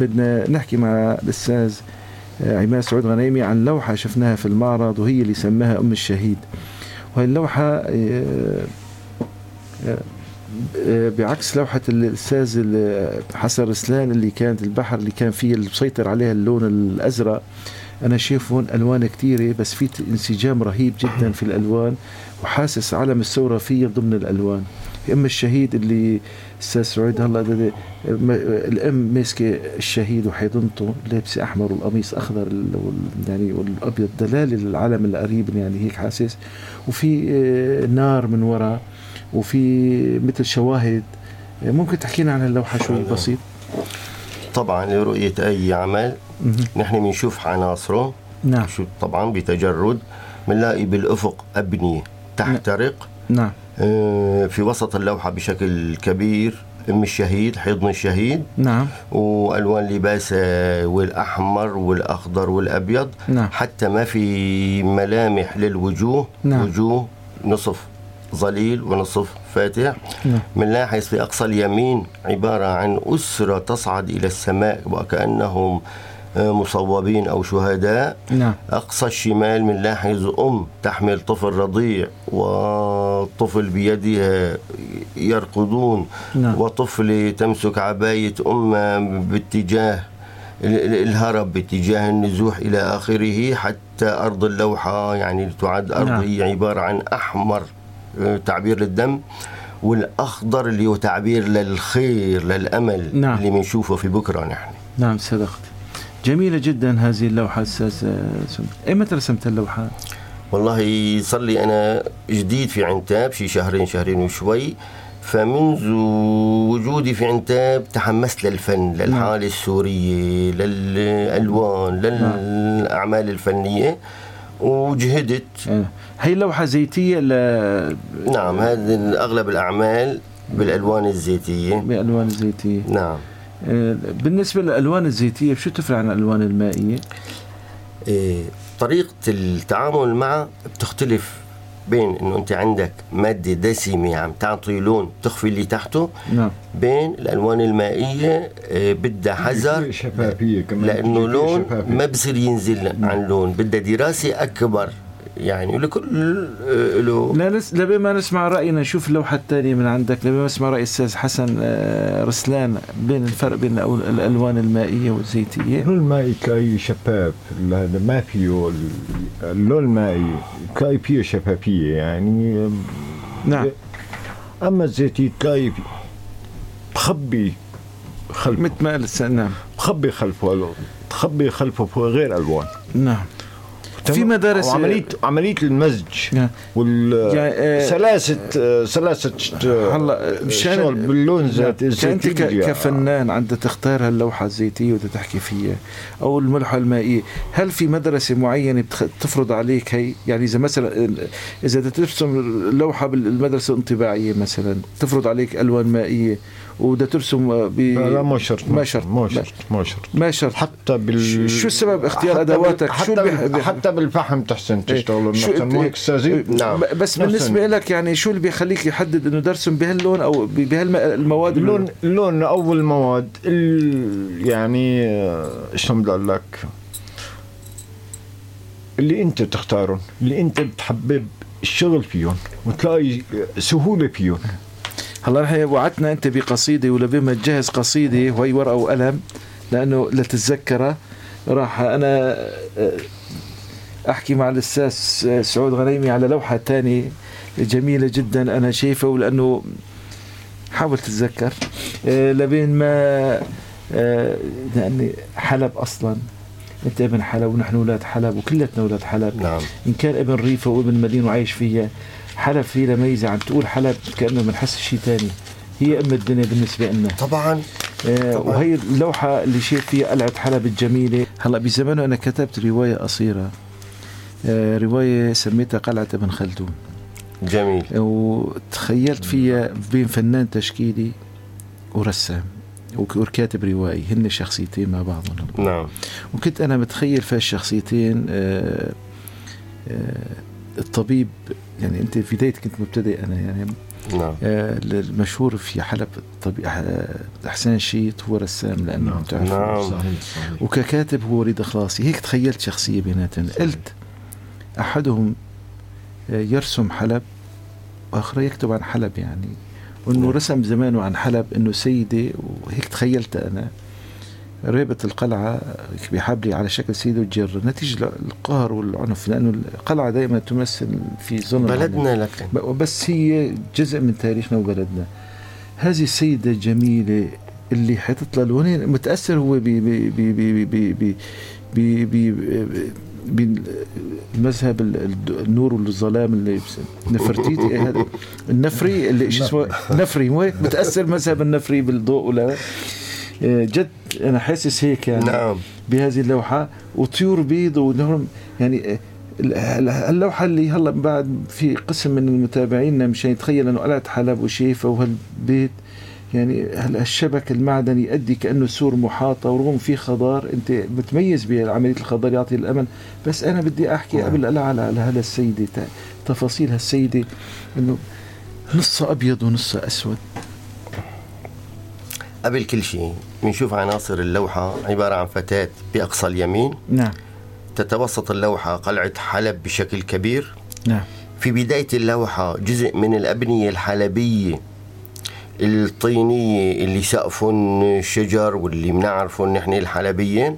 بدنا نحكي مع الأستاذ عماد سعود غنيمي عن لوحة شفناها في المعرض وهي اللي سماها أم الشهيد. وهي اللوحة بعكس لوحة الأستاذ حسن رسلان اللي كانت البحر اللي كان فيه اللي مسيطر عليها اللون الأزرق، أنا شايفهم ألوان كتيرة بس في انسجام رهيب جدا في الألوان، وحاسس علم الثورة فيه ضمن الألوان. أم الشهيد اللي أستاذ سعود هلا الأم ماسكة الشهيد وحيضنته لابسة أحمر والقميص أخضر يعني والأبيض دلالة للعلم القريب يعني هيك حاسس. وفي نار من وراء وفي مثل شواهد. ممكن تحكينا عن اللوحة شوي بسيط؟ طبعا لرؤية أي عمل نحن بنشوف عناصره. نعم. طبعا بتجرد بنلاقي بالأفق أبنية تحترق. نعم. في وسط اللوحة بشكل كبير أم الشهيد، حضن الشهيد. نعم. وألوان لباسه والأحمر والأخضر والأبيض. نعم. حتى ما في ملامح للوجوه. نعم. وجوه نصف ظليل ونصف فاتح. منلاحظ في أقصى اليمين عبارة عن أسرة تصعد إلى السماء وكأنهم مصوبين أو شهداء. أقصى الشمال منلاحظ أم تحمل طفل رضيع وطفل بيدها يرقدون. وطفل تمسك عباية أم باتجاه الهرب باتجاه النزوح إلى آخره. حتى أرض اللوحة يعني تعد أرض هي عبارة عن أحمر تعبير للدم والأخضر اللي هو تعبير للخير للأمل، نعم. اللي بنشوفه في بكرة نحن. نعم صدقت. جميلة جدا هذه اللوحة أستاذ. إمتى رسمت اللوحة؟ والله صار لي أنا جديد في عنتاب شي شهرين وشوي، فمنذ وجودي في عنتاب تحمست للفن، للحالة السورية، للألوان، للأعمال الفنية، وجهدت. هي لوحة زيتية نعم، هذه أغلب الأعمال بالألوان الزيتية. بالألوان الزيتية، نعم. بالنسبة للألوان الزيتية شو تفرق عن الألوان المائية؟ طريقة التعامل معها بتختلف، بين انه انت عندك مادة دسمة عم تعطي لون تخفي اللي تحته، نعم. بين الالوان المائية بدها حذر، لانه لون ما بصير ينزل عن لون، بدها دراسة اكبر يعني لكل له. لبما نسمع رأينا، نشوف اللوحة التالية من عندك، لبما نسمع رأي الأستاذ حسن رسلان بين الفرق بين الألوان المائية والزيتية. اللون المائي كاي شفاف، ما فيه اللون المائي كاي فيه شفافية يعني، نعم. أما الزيتي كاي بخبي خلفه، مثل ما قلت، نعم، بخبي خلفه، تخبي خلفه غير ألوان، نعم. في مدارس عملية المزج والسلاسة الشغل باللون الزيتي. انت كفنان عندك تختار هاللوحة الزيتية وتحكي فيها او الملوحة المائية، هل في مدرسة معينة بتفرض عليك هي؟ يعني اذا مثلا اذا ترسم لوحة بالمدرسة الانطباعية مثلا تفرض عليك الوان مائية، وده ترسم لا، ما شرط حتى شو السبب اختيار ادواتك؟ حتى بالفحم تحسن تشتغل نفسك، نعم. بس بالنسبه لك يعني شو اللي بيخليك يحدد انه ترسم بهاللون او بهالمواد؟ اللون او المواد يعني شو بدي اقول لك، اللي انت تختارهم، اللي انت بتحبب الشغل فيهم وتلاقي سهوله فيهم. هلا رح وعدتنا انت بقصيده، ولبما تجهز قصيده وهي ورقه وقلم، لانه لتتذكرها راح انا احكي مع الاستاذ سعود غنيمي على لوحه ثانيه جميله جدا انا شايفه، ولانه حاول تتذكر لبين ما يعني حلب اصلا، انت ابن حلب ونحن اولاد حلب وكلتنا اولاد حلب، نعم. ان كان ابن ريفه وابن مدينه وعايش فيها حلب، في لميزة عم تقول حلب كأنه منحس شيء تاني، هي أم الدنيا بالنسبة لنا طبعاً. وهي اللوحة اللي شايف فيها قلعة حلب الجميلة. هلأ بزمانه أنا كتبت رواية قصيرة، رواية سميتها قلعة ابن خلدون. جميل. وتخيلت فيها بين فنان تشكيلي ورسام وكاتب روائي، هن شخصيتين مع بعضهم، نعم. وكنت أنا متخيل فيها الشخصيتين، الطبيب يعني انت في بداية كنت مبتدئ انا يعني، نعم. المشهور في حلب الطبيب احسان شيط هو رسام، لانه نعم. تعرف، نعم. صحيح. وككاتب هو رضا خلاصي. هيك تخيلت شخصية بيناتهم، قلت احدهم يرسم حلب واخر يكتب عن حلب، يعني وانه نعم. رسم زمانه عن حلب انه سيدة، وهيك تخيلت انا ريبة القلعة بحبلي على شكل سيد وجر، نتيجة القهر والعنف، لأنه القلعة دائما تمثل في ظلم بلدنا، لكن بس هي جزء من تاريخنا وبلدنا. هذه السيدة الجميلة اللي حيطت لها لونين، متأثر هو بالمذهب النور والظلام اللي نفرتيتي هذا النفري اللي اسمه نفري، مو متأثر مذهب النفري بالضوء ولا جد أنا حاسس هيك يعني، نعم. بهذه اللوحة وطيور بيض ونهر، يعني اللوحة اللي هلا بعد في قسم من المتابعين مشان يتخيل أنه قلعة حلب وشيفة وهالبيت، يعني هالشبك المعدني يؤدي كأنه سور محاطة ورغم فيه خضار، أنت متميز بعملية الخضار يعطي الأمل. بس أنا بدي أحكي قبل القلعة على هالسيدة، تفاصيل هالسيدة أنه نص أبيض ونص أسود. قبل كل شيء بنشوف عناصر اللوحة عبارة عن فتاة بأقصى اليمين، نعم. تتوسط اللوحة قلعة حلب بشكل كبير، نعم. في بداية اللوحة جزء من الأبنية الحلبية الطينية اللي سقفهم شجر واللي بنعرفهم نحن الحلبية.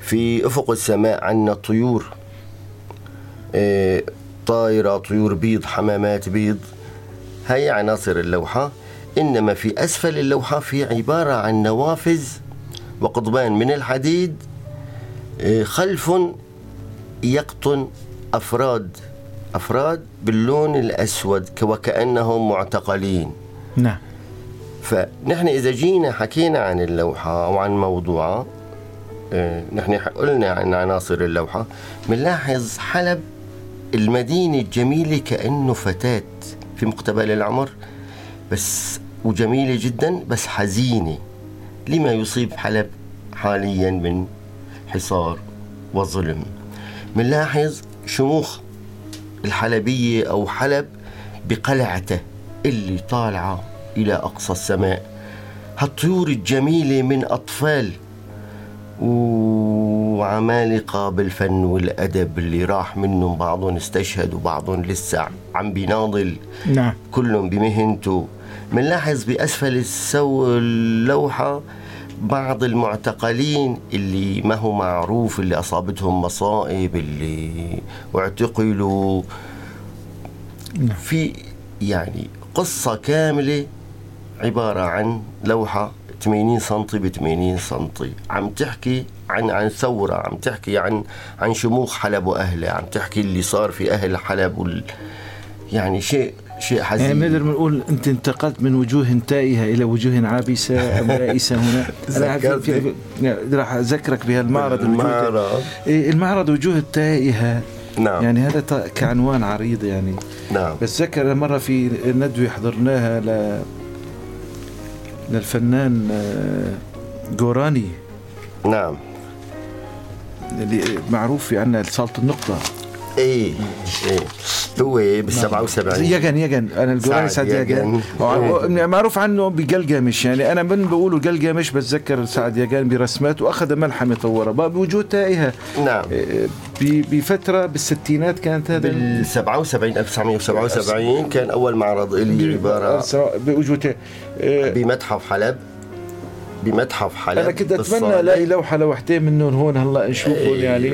في أفق السماء عندنا طيور طايرة، طيور بيض، حمامات بيض. هي عناصر اللوحة، إنما في أسفل اللوحة في عبارة عن نوافذ وقضبان من الحديد خلف يقطن أفراد باللون الأسود وكأنهم معتقلين. نعم. فنحن إذا جينا حكينا عن اللوحة أو عن موضوعها، نحن قلنا عن عناصر اللوحة، بنلاحظ حلب المدينة الجميلة كأنه فتاة في مقتبل العمر، بس وجميلة جدا بس حزينة لما يصيب حلب حاليا من حصار وظلم. بنلاحظ شموخ الحلبية أو حلب بقلعته اللي طالعة إلى أقصى السماء، هالطيور الجميلة من أطفال وعمالقة بالفن والأدب اللي راح منهم، بعضهم استشهد وبعضهم لسه عم بيناضل. نعم. كلهم بمهنته. منلاحظ بأسفل اللوحة بعض المعتقلين اللي ما هو معروف، اللي أصابتهم مصائب، اللي اعتقلوا. نعم. في يعني قصة كاملة عبارة عن لوحة 80 سنتي ب80 سنتي عم تحكي عن ثورة، عم تحكي عن شموخ حلب وأهلها، عم تحكي اللي صار في أهل حلب يعني شيء حزين. يعني نقدر نقول أنت انتقلت من وجوه تائهة إلى وجوه عابسة بائسة. هنا راح أذكرك بهالمعرض، المعرض وجوه التائهة. نعم. يعني هذا كعنوان عريض يعني. نعم. بس ذكر مرة في ندوة حضرناها للفنان جوراني. نعم. اللي معروف في عنا صالة النقطة. ايه هو ب77 يجن انا الجوراني سعد يجن معروف عنه بجلجمش، يعني انا من بقوله جلجمش بتذكر سعد يجن برسمات، واخذ ملحمه طورها بوجوه تائهه. نعم. بفتره بالستينات كانت، هذا بال77 1977 كان اول معرض اللي عباره بوجوه بمتحف حلب. أنا كنت أتمنى ألاقي لوحتين منهم هون هلا نشوفهم. يعني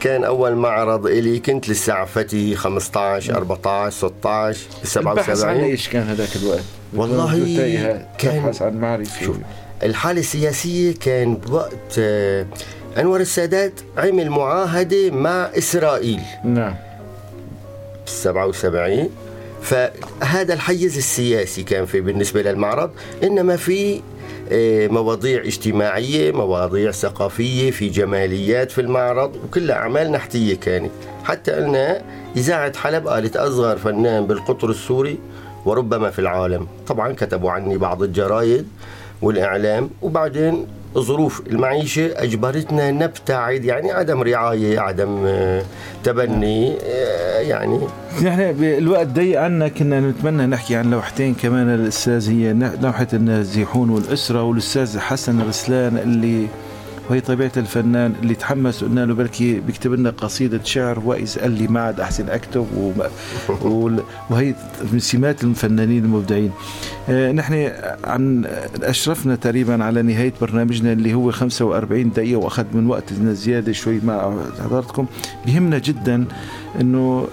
كان أول معرض إلي، كنت لسه عفتي 15 14 16 ب77. بحث عن إيش كان هذاك الوقت؟ والله كان بحث عن معرفة الحالة السياسية. كان بوقت أنور السادات عمل معاهدة مع إسرائيل. نعم. ب77. فهذا الحيز السياسي كان في بالنسبة للمعرض، إنما في مواضيع اجتماعية، مواضيع ثقافية، في جماليات في المعرض، وكلها أعمال نحتية كانت. حتى قلنا إذاعة حلب قالت أصغر فنان بالقطر السوري وربما في العالم. طبعا كتبوا عني بعض الجرايد والإعلام، وبعدين ظروف المعيشة أجبرتنا نبتعد، يعني عدم رعاية، عدم تبني. يعني نحن بالوقت ضيق عنا، كنا نتمنى نحكي عن لوحتين كمان للأستاذ، هي لوحة النازحون والأسرة، والأستاذ حسن رسلان اللي وهي طبيعة الفنان اللي تحمس، قلنا له بركي بيكتب لنا قصيدة شعر، وإذ قال لي ما عاد أحسن أكتب، وهي من سمات الفنانين المبدعين. نحن أشرفنا تقريبا على نهاية برنامجنا اللي هو 45 دقيقة، وأخذ من وقتنا زيادة شوي مع حضراتكم. بهمنا جدا أنه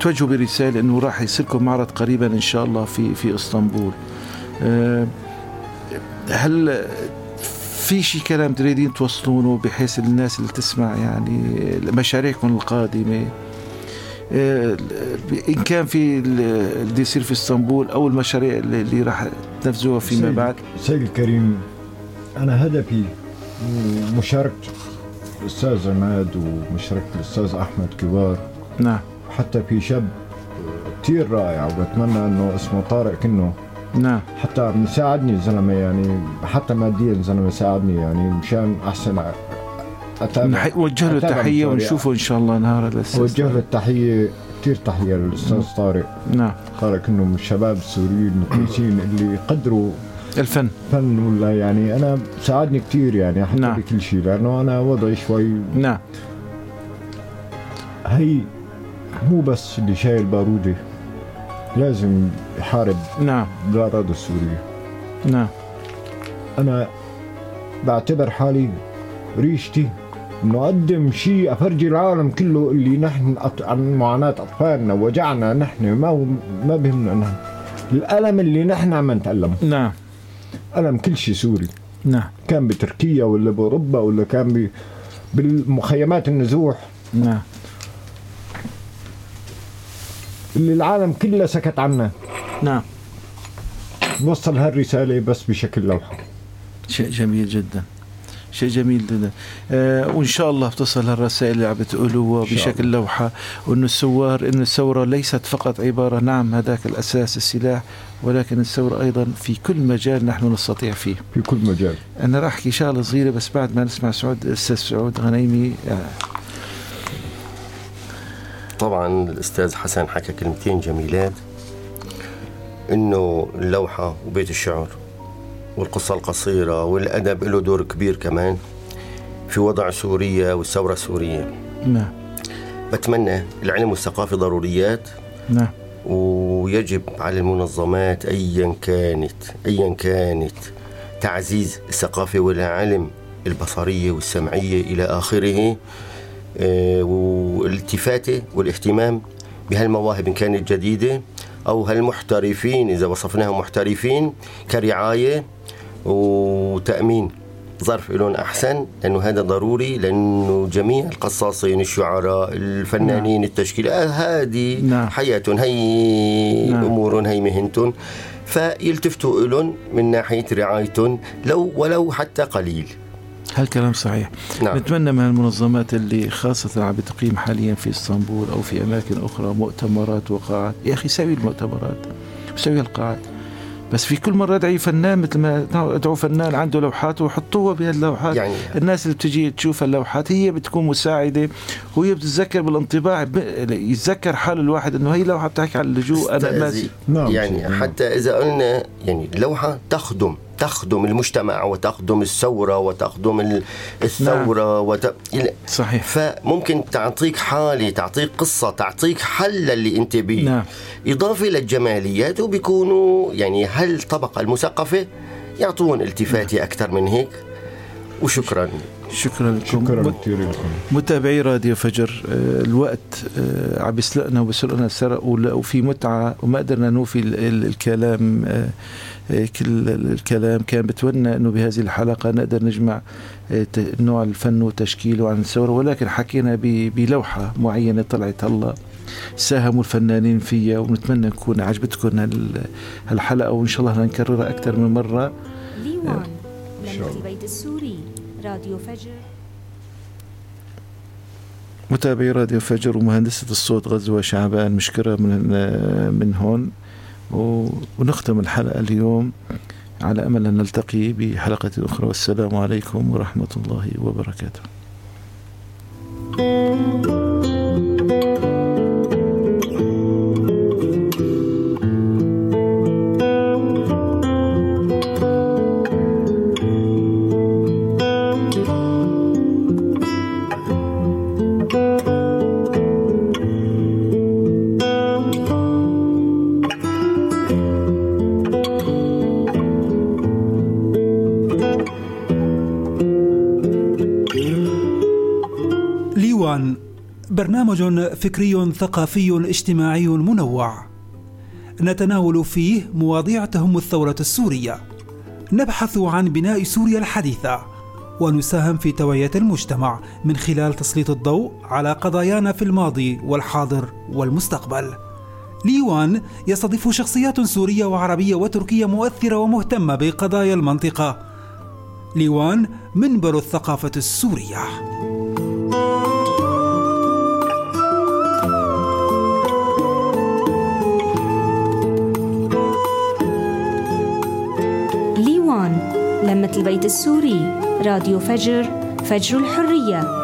توجهوا برسالة أنه راح يصيركم معرض قريبا إن شاء الله في إسطنبول. هل في شي كلام تريدين توصلونه بحيث الناس اللي تسمع يعني مشاريعكم القادمة، إن كان في اللي يصير في اسطنبول أو المشاريع اللي راح تنفذوها فيما بعد؟ سيد الكريم، أنا هدفي مشاركة الأستاذ عماد ومشاركة الأستاذ أحمد كبار. نعم. حتى في شاب كتير رائع وبتمنى أنه اسمه طارق كنو. نعم. حتى مساعدني زلمة، يعني حتى ماديا زلمة ساعدني، يعني مشان أحسن وجه له التحية ونشوفه إن شاء الله نهار الأستاذ. وجه له التحية، كتير تحية للأستاذ طارق. نعم. طارق إنه من الشباب السوريين المكويسين اللي قدروا الفن والله، يعني أنا ساعدني كتير يعني حتى بكل شيء، لأنه أنا وضعي شوي. نعم. هي مو بس اللي شايل بارودة لازم يحارب. نعم. بالأراضي السورية. نعم. أنا بعتبر حالي ريشتي نقدم شيء أفرجي العالم كله اللي نحن عن معاناة أطفالنا، وجعنا نحن ما بهمنا نحن الألم اللي نحن عم نتألم. نعم ألم كل شيء سوري. نعم كان بتركيا ولا بأوروبا ولا كان بالمخيمات النزوح. نعم اللي العالم كله سكت عنه. نعم نوصل هالرسالة بس بشكل لوحة. شيء جميل جدا، شيء جميل جدا. وإن شاء الله بتصل هالرسائل اللي عم بتقولوها بشكل لوحة، وإنه الثورة ليست فقط عبارة نعم هذاك الأساس السلاح، ولكن الثورة أيضا في كل مجال نحن نستطيع فيه، في كل مجال. أنا راح أحكي شغلة صغيرة بس بعد ما نسمع الأستاذ سعود غنيمي. طبعا الأستاذ حسن حكى كلمتين جميلات، إنه اللوحة وبيت الشعر والقصة القصيرة والأدب له دور كبير كمان في وضع سوريا والثورة السورية. نعم بتمنى العلم والثقافة ضروريات. نعم ويجب على المنظمات أيا كانت تعزيز الثقافة والعلم، البصرية والسمعية إلى آخره، والالتفاتة والاهتمام بهالمواهب إن كانت جديدة أو هالمحترفين إذا وصفناهم محترفين، كرعاية وتأمين ظرف لهم أحسن، لأنه هذا ضروري، لأنه جميع القصاصين الشعراء الفنانين التشكيل هذه حياتهم، هي أمورهم، هي مهنتهم، فيلتفتوا لهم من ناحية رعايتهم ولو حتى قليل. هالكلام صحيح. نعم. نتمنى من المنظمات اللي خاصة عم بتقيم حاليا في اسطنبول أو في أماكن أخرى مؤتمرات وقاعات، يا أخي سوي المؤتمرات وسوي القاعات، بس في كل مرة ادعي فنان مثل ما ادعو فنان عنده لوحات وحطوها بهاللوحات، يعني الناس اللي بتجي تشوف اللوحات هي بتكون مساعدة، وهي بتتذكر بالانطباع، يتذكر حال الواحد انه هي لوحة بتحكي عن اللجوء. انا ماشي يعني حتى اذا قلنا يعني اللوحة تخدم المجتمع وتخدم الثورة وتخدم الثورة. نعم. صحيح. فممكن تعطيك حالة، تعطيك قصة، تعطيك حل اللي انت بيه. نعم. إضافة للجماليات، وبيكونوا يعني هالطبقة المثقفة يعطون التفاتي. نعم. أكثر من هيك. وشكرا، شكرا لكم متابعي راديو فجر. الوقت عم يسلقنا وبيسلقنا السرق، وفي متعة وما قدرنا نوفي الكلام، كل الكلام. كان بتمنى انه بهذه الحلقة نقدر نجمع نوع الفن وتشكيله عن الثورة، ولكن حكينا بلوحة معينة طلعت الله ساهموا الفنانين فيها، ونتمنى نكون عجبتكم هالحلقة، وان شاء الله نكررها اكثر من مرة. ليوان من البيت السوري، راديو فجر. متابعي راديو فجر ومهندسة الصوت غزوة شعبان مشكرة من هون، ونختم الحلقة اليوم على أمل أن نلتقي بحلقة أخرى، والسلام عليكم ورحمة الله وبركاته. برنامج فكري ثقافي اجتماعي منوع، نتناول فيه مواضيع تهم الثورة السورية، نبحث عن بناء سوريا الحديثة، ونساهم في توعية المجتمع من خلال تسليط الضوء على قضايانا في الماضي والحاضر والمستقبل. ليوان يستضيف شخصيات سورية وعربية وتركية مؤثرة ومهتمة بقضايا المنطقة. ليوان منبر الثقافة السورية. لمة البيت السوري، راديو فجر، فجر الحرية.